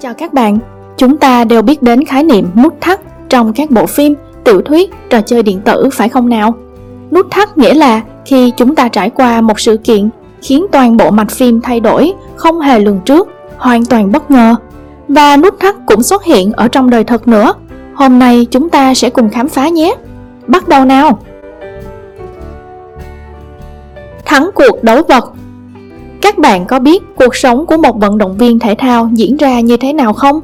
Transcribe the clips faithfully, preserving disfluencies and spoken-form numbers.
Chào các bạn, chúng ta đều biết đến khái niệm nút thắt trong các bộ phim, tiểu thuyết, trò chơi điện tử phải không nào? Nút thắt nghĩa là khi chúng ta trải qua một sự kiện khiến toàn bộ mạch phim thay đổi, không hề lường trước, hoàn toàn bất ngờ. Và nút thắt cũng xuất hiện ở trong đời thật nữa. Hôm nay chúng ta sẽ cùng khám phá nhé. Bắt đầu nào! Thắng cuộc đấu vật. Các bạn có biết cuộc sống của một vận động viên thể thao diễn ra như thế nào không?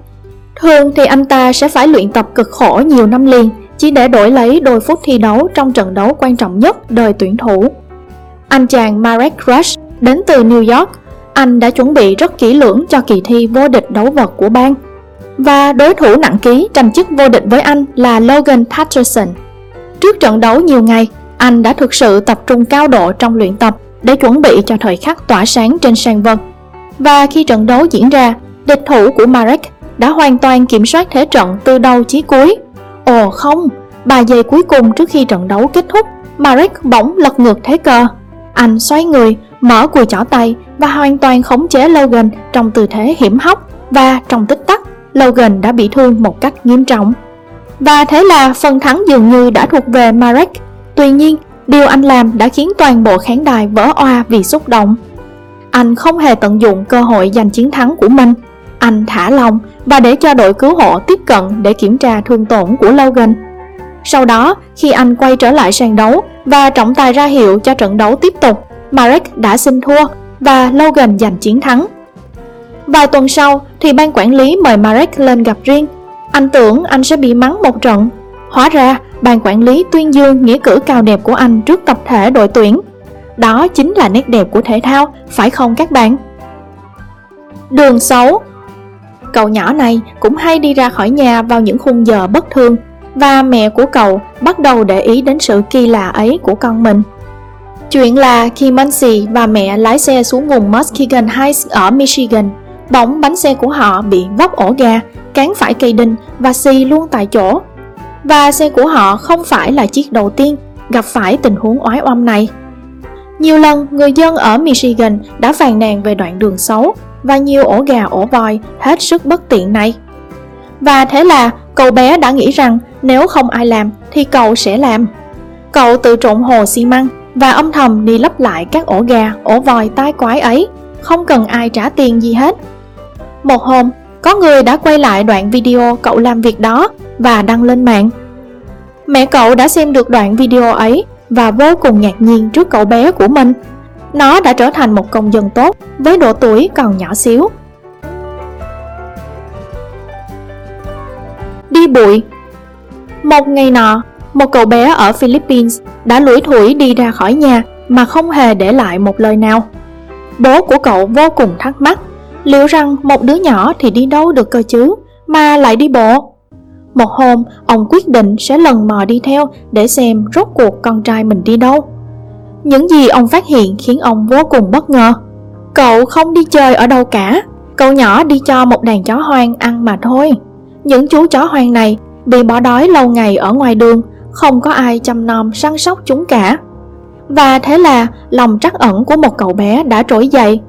Thường thì anh ta sẽ phải luyện tập cực khổ nhiều năm liền chỉ để đổi lấy đôi phút thi đấu trong trận đấu quan trọng nhất đời tuyển thủ. Anh chàng Marek Rush đến từ New York, anh đã chuẩn bị rất kỹ lưỡng cho kỳ thi vô địch đấu vật của bang. Và đối thủ nặng ký tranh chức vô địch với anh là Logan Patterson. Trước trận đấu nhiều ngày, anh đã thực sự tập trung cao độ trong luyện tập để chuẩn bị cho thời khắc tỏa sáng trên sàn vợt. Và khi trận đấu diễn ra, địch thủ của Marek đã hoàn toàn kiểm soát thế trận từ đầu chí cuối. Ồ không, ba giây cuối cùng trước khi trận đấu kết thúc, Marek bỗng lật ngược thế cờ. Anh xoay người, mở cùi chỏ tay và hoàn toàn khống chế Logan trong tư thế hiểm hóc, và trong tích tắc, Logan đã bị thương một cách nghiêm trọng. Và thế là phần thắng dường như đã thuộc về Marek. Tuy nhiên, điều anh làm đã khiến toàn bộ khán đài vỡ oa vì xúc động. Anh không hề tận dụng cơ hội giành chiến thắng của mình. Anh thả lòng và để cho đội cứu hộ tiếp cận để kiểm tra thương tổn của Logan. Sau đó, khi anh quay trở lại sàn đấu và trọng tài ra hiệu cho trận đấu tiếp tục, Marek đã xin thua và Logan giành chiến thắng. Vài tuần sau thì ban quản lý mời Marek lên gặp riêng. Anh tưởng anh sẽ bị mắng một trận. Hóa ra, ban quản lý tuyên dương nghĩa cử cao đẹp của anh trước tập thể đội tuyển. Đó chính là nét đẹp của thể thao, phải không các bạn? Đường xấu. Cậu nhỏ này cũng hay đi ra khỏi nhà vào những khung giờ bất thường, và mẹ của cậu bắt đầu để ý đến sự kỳ lạ ấy của con mình. Chuyện là khi Muncie và mẹ lái xe xuống vùng Muskegon Heights ở Michigan, bỗng bánh xe của họ bị vấp ổ gà, cán phải cây đinh và xì luôn tại chỗ. Và xe của họ không phải là chiếc đầu tiên gặp phải tình huống oái oăm này. Nhiều lần, người dân ở Michigan đã phàn nàn về đoạn đường xấu và nhiều ổ gà ổ voi hết sức bất tiện này. Và thế là cậu bé đã nghĩ rằng nếu không ai làm thì cậu sẽ làm. Cậu tự trộn hồ xi măng và âm thầm đi lấp lại các ổ gà ổ voi tai quái ấy, không cần ai trả tiền gì hết. Một hôm, có người đã quay lại đoạn video cậu làm việc đó và đăng lên mạng. Mẹ cậu đã xem được đoạn video ấy và vô cùng ngạc nhiên trước cậu bé của mình. Nó đã trở thành một công dân tốt với độ tuổi còn nhỏ xíu. Đi bụi. Một ngày nọ, một cậu bé ở Philippines đã lủi thủi đi ra khỏi nhà mà không hề để lại một lời nào. Bố của cậu vô cùng thắc mắc, liệu rằng một đứa nhỏ thì đi đâu được cơ chứ mà lại đi bộ. Một hôm, ông quyết định sẽ lần mò đi theo để xem rốt cuộc con trai mình đi đâu. Những gì ông phát hiện khiến ông vô cùng bất ngờ. Cậu không đi chơi ở đâu cả, cậu nhỏ đi cho một đàn chó hoang ăn mà thôi. Những chú chó hoang này bị bỏ đói lâu ngày ở ngoài đường, không có ai chăm nom săn sóc chúng cả. Và thế là lòng trắc ẩn của một cậu bé đã trỗi dậy.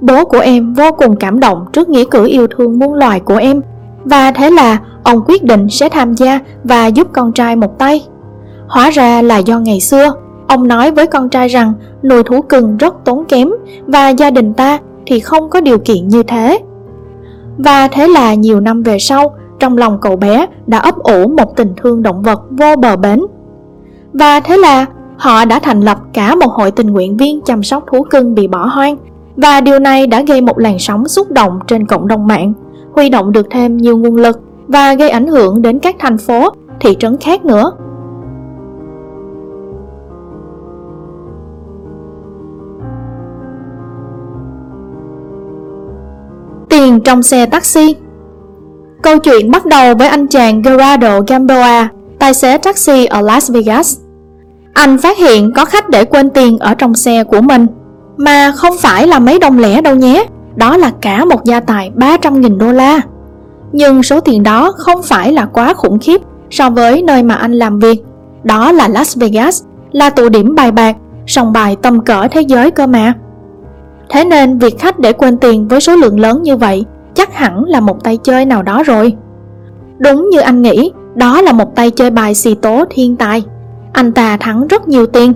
Bố của em vô cùng cảm động trước nghĩa cử yêu thương muôn loài của em. Và thế là ông quyết định sẽ tham gia và giúp con trai một tay. Hóa ra là do ngày xưa, ông nói với con trai rằng nuôi thú cưng rất tốn kém và gia đình ta thì không có điều kiện như thế. Và thế là nhiều năm về sau, trong lòng cậu bé đã ấp ủ một tình thương động vật vô bờ bến. Và thế là họ đã thành lập cả một hội tình nguyện viên chăm sóc thú cưng bị bỏ hoang, và điều này đã gây một làn sóng xúc động trên cộng đồng mạng, huy động được thêm nhiều nguồn lực và gây ảnh hưởng đến các thành phố, thị trấn khác nữa. Tiền trong xe taxi. Câu chuyện bắt đầu với anh chàng Gerardo Gamboa, tài xế taxi ở Las Vegas. Anh phát hiện có khách để quên tiền ở trong xe của mình. Mà không phải là mấy đồng lẻ đâu nhé, đó là cả một gia tài ba trăm nghìn đô la. Nhưng số tiền đó không phải là quá khủng khiếp so với nơi mà anh làm việc. Đó là Las Vegas, là tụ điểm bài bạc, sòng bài tầm cỡ thế giới cơ mà. Thế nên việc khách để quên tiền với số lượng lớn như vậy chắc hẳn là một tay chơi nào đó rồi. Đúng như anh nghĩ, đó là một tay chơi bài xì tố thiên tài. Anh ta thắng rất nhiều tiền.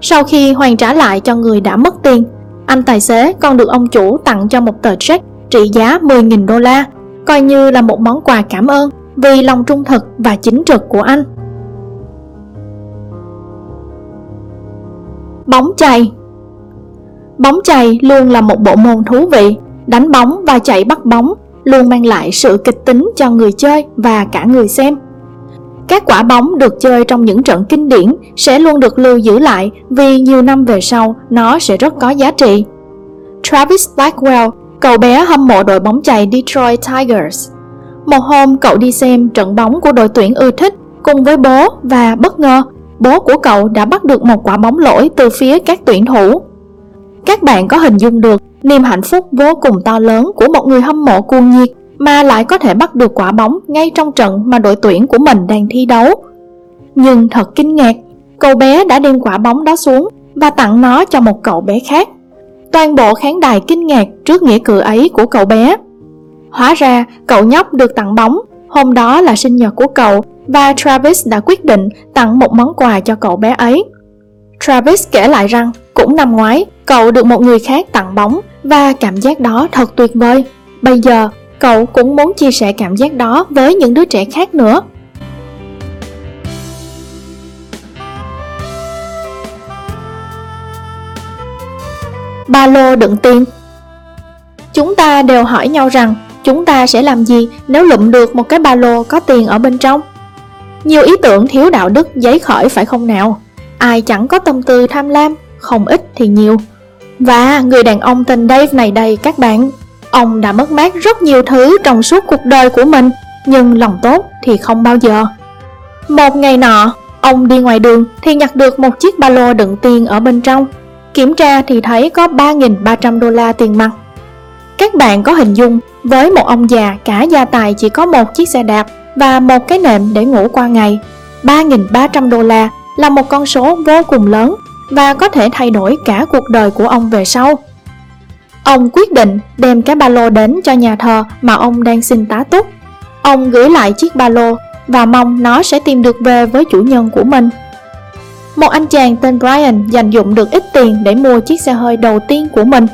Sau khi hoàn trả lại cho người đã mất tiền, anh tài xế còn được ông chủ tặng cho một tờ check trị giá mười nghìn đô la, coi như là một món quà cảm ơn vì lòng trung thực và chính trực của anh. Bóng chày. Bóng chày luôn là một bộ môn thú vị. Đánh bóng và chạy bắt bóng luôn mang lại sự kịch tính cho người chơi và cả người xem. Các quả bóng được chơi trong những trận kinh điển sẽ luôn được lưu giữ lại vì nhiều năm về sau nó sẽ rất có giá trị. Travis Blackwell, cậu bé hâm mộ đội bóng chày Detroit Tigers. Một hôm cậu đi xem trận bóng của đội tuyển ưa thích cùng với bố và bất ngờ, bố của cậu đã bắt được một quả bóng lỗi từ phía các tuyển thủ. Các bạn có hình dung được niềm hạnh phúc vô cùng to lớn của một người hâm mộ cuồng nhiệt mà lại có thể bắt được quả bóng ngay trong trận mà đội tuyển của mình đang thi đấu. Nhưng thật kinh ngạc, cậu bé đã đem quả bóng đó xuống và tặng nó cho một cậu bé khác. Toàn bộ khán đài kinh ngạc trước nghĩa cử ấy của cậu bé. Hóa ra, cậu nhóc được tặng bóng, hôm đó là sinh nhật của cậu và Travis đã quyết định tặng một món quà cho cậu bé ấy. Travis kể lại rằng, cũng năm ngoái, cậu được một người khác tặng bóng và cảm giác đó thật tuyệt vời. Bây giờ, cậu cũng muốn chia sẻ cảm giác đó với những đứa trẻ khác nữa. Ba lô đựng tiền. Chúng ta đều hỏi nhau rằng chúng ta sẽ làm gì nếu lụm được một cái ba lô có tiền ở bên trong. Nhiều ý tưởng thiếu đạo đức dấy khởi phải không nào? Ai chẳng có tâm tư tham lam, không ít thì nhiều. Và người đàn ông tên Dave này đây các bạn, ông đã mất mát rất nhiều thứ trong suốt cuộc đời của mình, nhưng lòng tốt thì không bao giờ. Một ngày nọ, ông đi ngoài đường thì nhặt được một chiếc ba lô đựng tiền ở bên trong. Kiểm tra thì thấy có ba nghìn ba trăm đô la tiền mặt. Các bạn có hình dung với một ông già cả gia tài chỉ có một chiếc xe đạp và một cái nệm để ngủ qua ngày, ba nghìn ba trăm đô la là một con số vô cùng lớn và có thể thay đổi cả cuộc đời của ông về sau. Ông quyết định đem cái ba lô đến cho nhà thờ mà ông đang xin tá túc. Ông gửi lại chiếc ba lô và mong nó sẽ tìm được về với chủ nhân của mình. Một anh chàng tên Brian dành dụm được ít tiền để mua chiếc xe hơi đầu tiên của mình,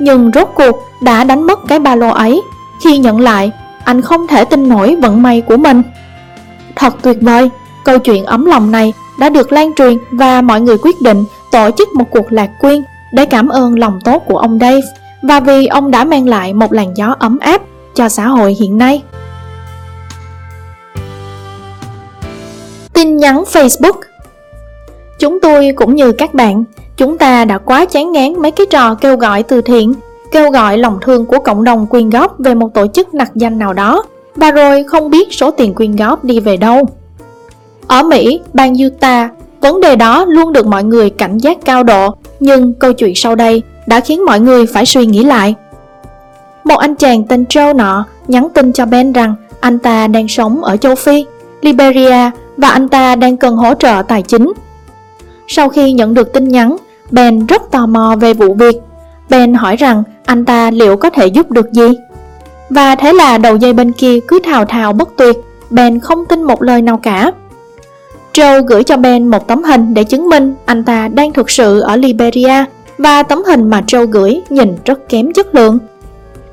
nhưng rốt cuộc đã đánh mất cái ba lô ấy. Khi nhận lại, anh không thể tin nổi vận may của mình. Thật tuyệt vời, câu chuyện ấm lòng này đã được lan truyền và mọi người quyết định tổ chức một cuộc lạc quyên để cảm ơn lòng tốt của ông Dave và vì ông đã mang lại một làn gió ấm áp cho xã hội hiện nay. Tin nhắn Facebook. Chúng tôi cũng như các bạn, chúng ta đã quá chán ngán mấy cái trò kêu gọi từ thiện, kêu gọi lòng thương của cộng đồng quyên góp về một tổ chức nặc danh nào đó, và rồi không biết số tiền quyên góp đi về đâu. Ở Mỹ, bang Utah, vấn đề đó luôn được mọi người cảnh giác cao độ, nhưng câu chuyện sau đây đã khiến mọi người phải suy nghĩ lại. Một anh chàng tên Joe nọ nhắn tin cho Ben rằng anh ta đang sống ở châu Phi, Liberia, và anh ta đang cần hỗ trợ tài chính. Sau khi nhận được tin nhắn, Ben rất tò mò về vụ việc. Ben hỏi rằng anh ta liệu có thể giúp được gì. Và thế là đầu dây bên kia cứ thào thào bất tuyệt, Ben không tin một lời nào cả. Joe gửi cho Ben một tấm hình để chứng minh anh ta đang thực sự ở Liberia, và tấm hình mà Joe gửi nhìn rất kém chất lượng.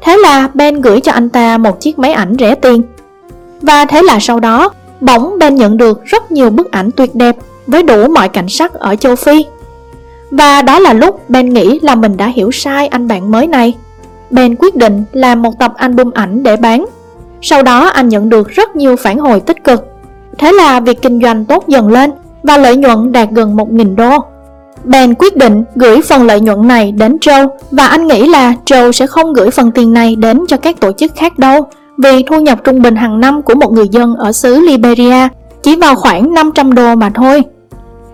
Thế là Ben gửi cho anh ta một chiếc máy ảnh rẻ tiền. Và thế là sau đó, bỗng Ben nhận được rất nhiều bức ảnh tuyệt đẹp với đủ mọi cảnh sắc ở châu Phi. Và đó là lúc Ben nghĩ là mình đã hiểu sai anh bạn mới này. Ben quyết định làm một tập album ảnh để bán. Sau đó anh nhận được rất nhiều phản hồi tích cực. Thế là việc kinh doanh tốt dần lên và lợi nhuận đạt gần một nghìn đô. Ben quyết định gửi phần lợi nhuận này đến Joe, và anh nghĩ là Joe sẽ không gửi phần tiền này đến cho các tổ chức khác đâu, vì thu nhập trung bình hàng năm của một người dân ở xứ Liberia chỉ vào khoảng năm trăm đô mà thôi.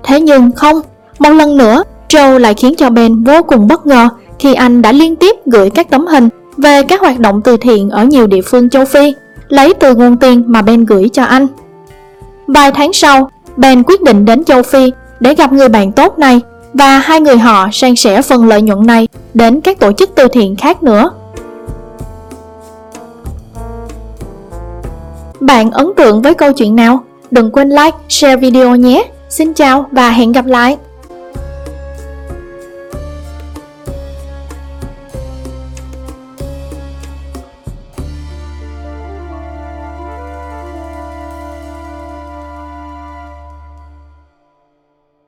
Thế nhưng không, một lần nữa Joe lại khiến cho Ben vô cùng bất ngờ khi anh đã liên tiếp gửi các tấm hình về các hoạt động từ thiện ở nhiều địa phương châu Phi, lấy từ nguồn tiền mà Ben gửi cho anh. Vài tháng sau, Ben quyết định đến châu Phi để gặp người bạn tốt này, và hai người họ san sẻ phần lợi nhuận này đến các tổ chức từ thiện khác nữa. Bạn ấn tượng với câu chuyện nào? Đừng quên like, share video nhé. Xin chào và hẹn gặp lại.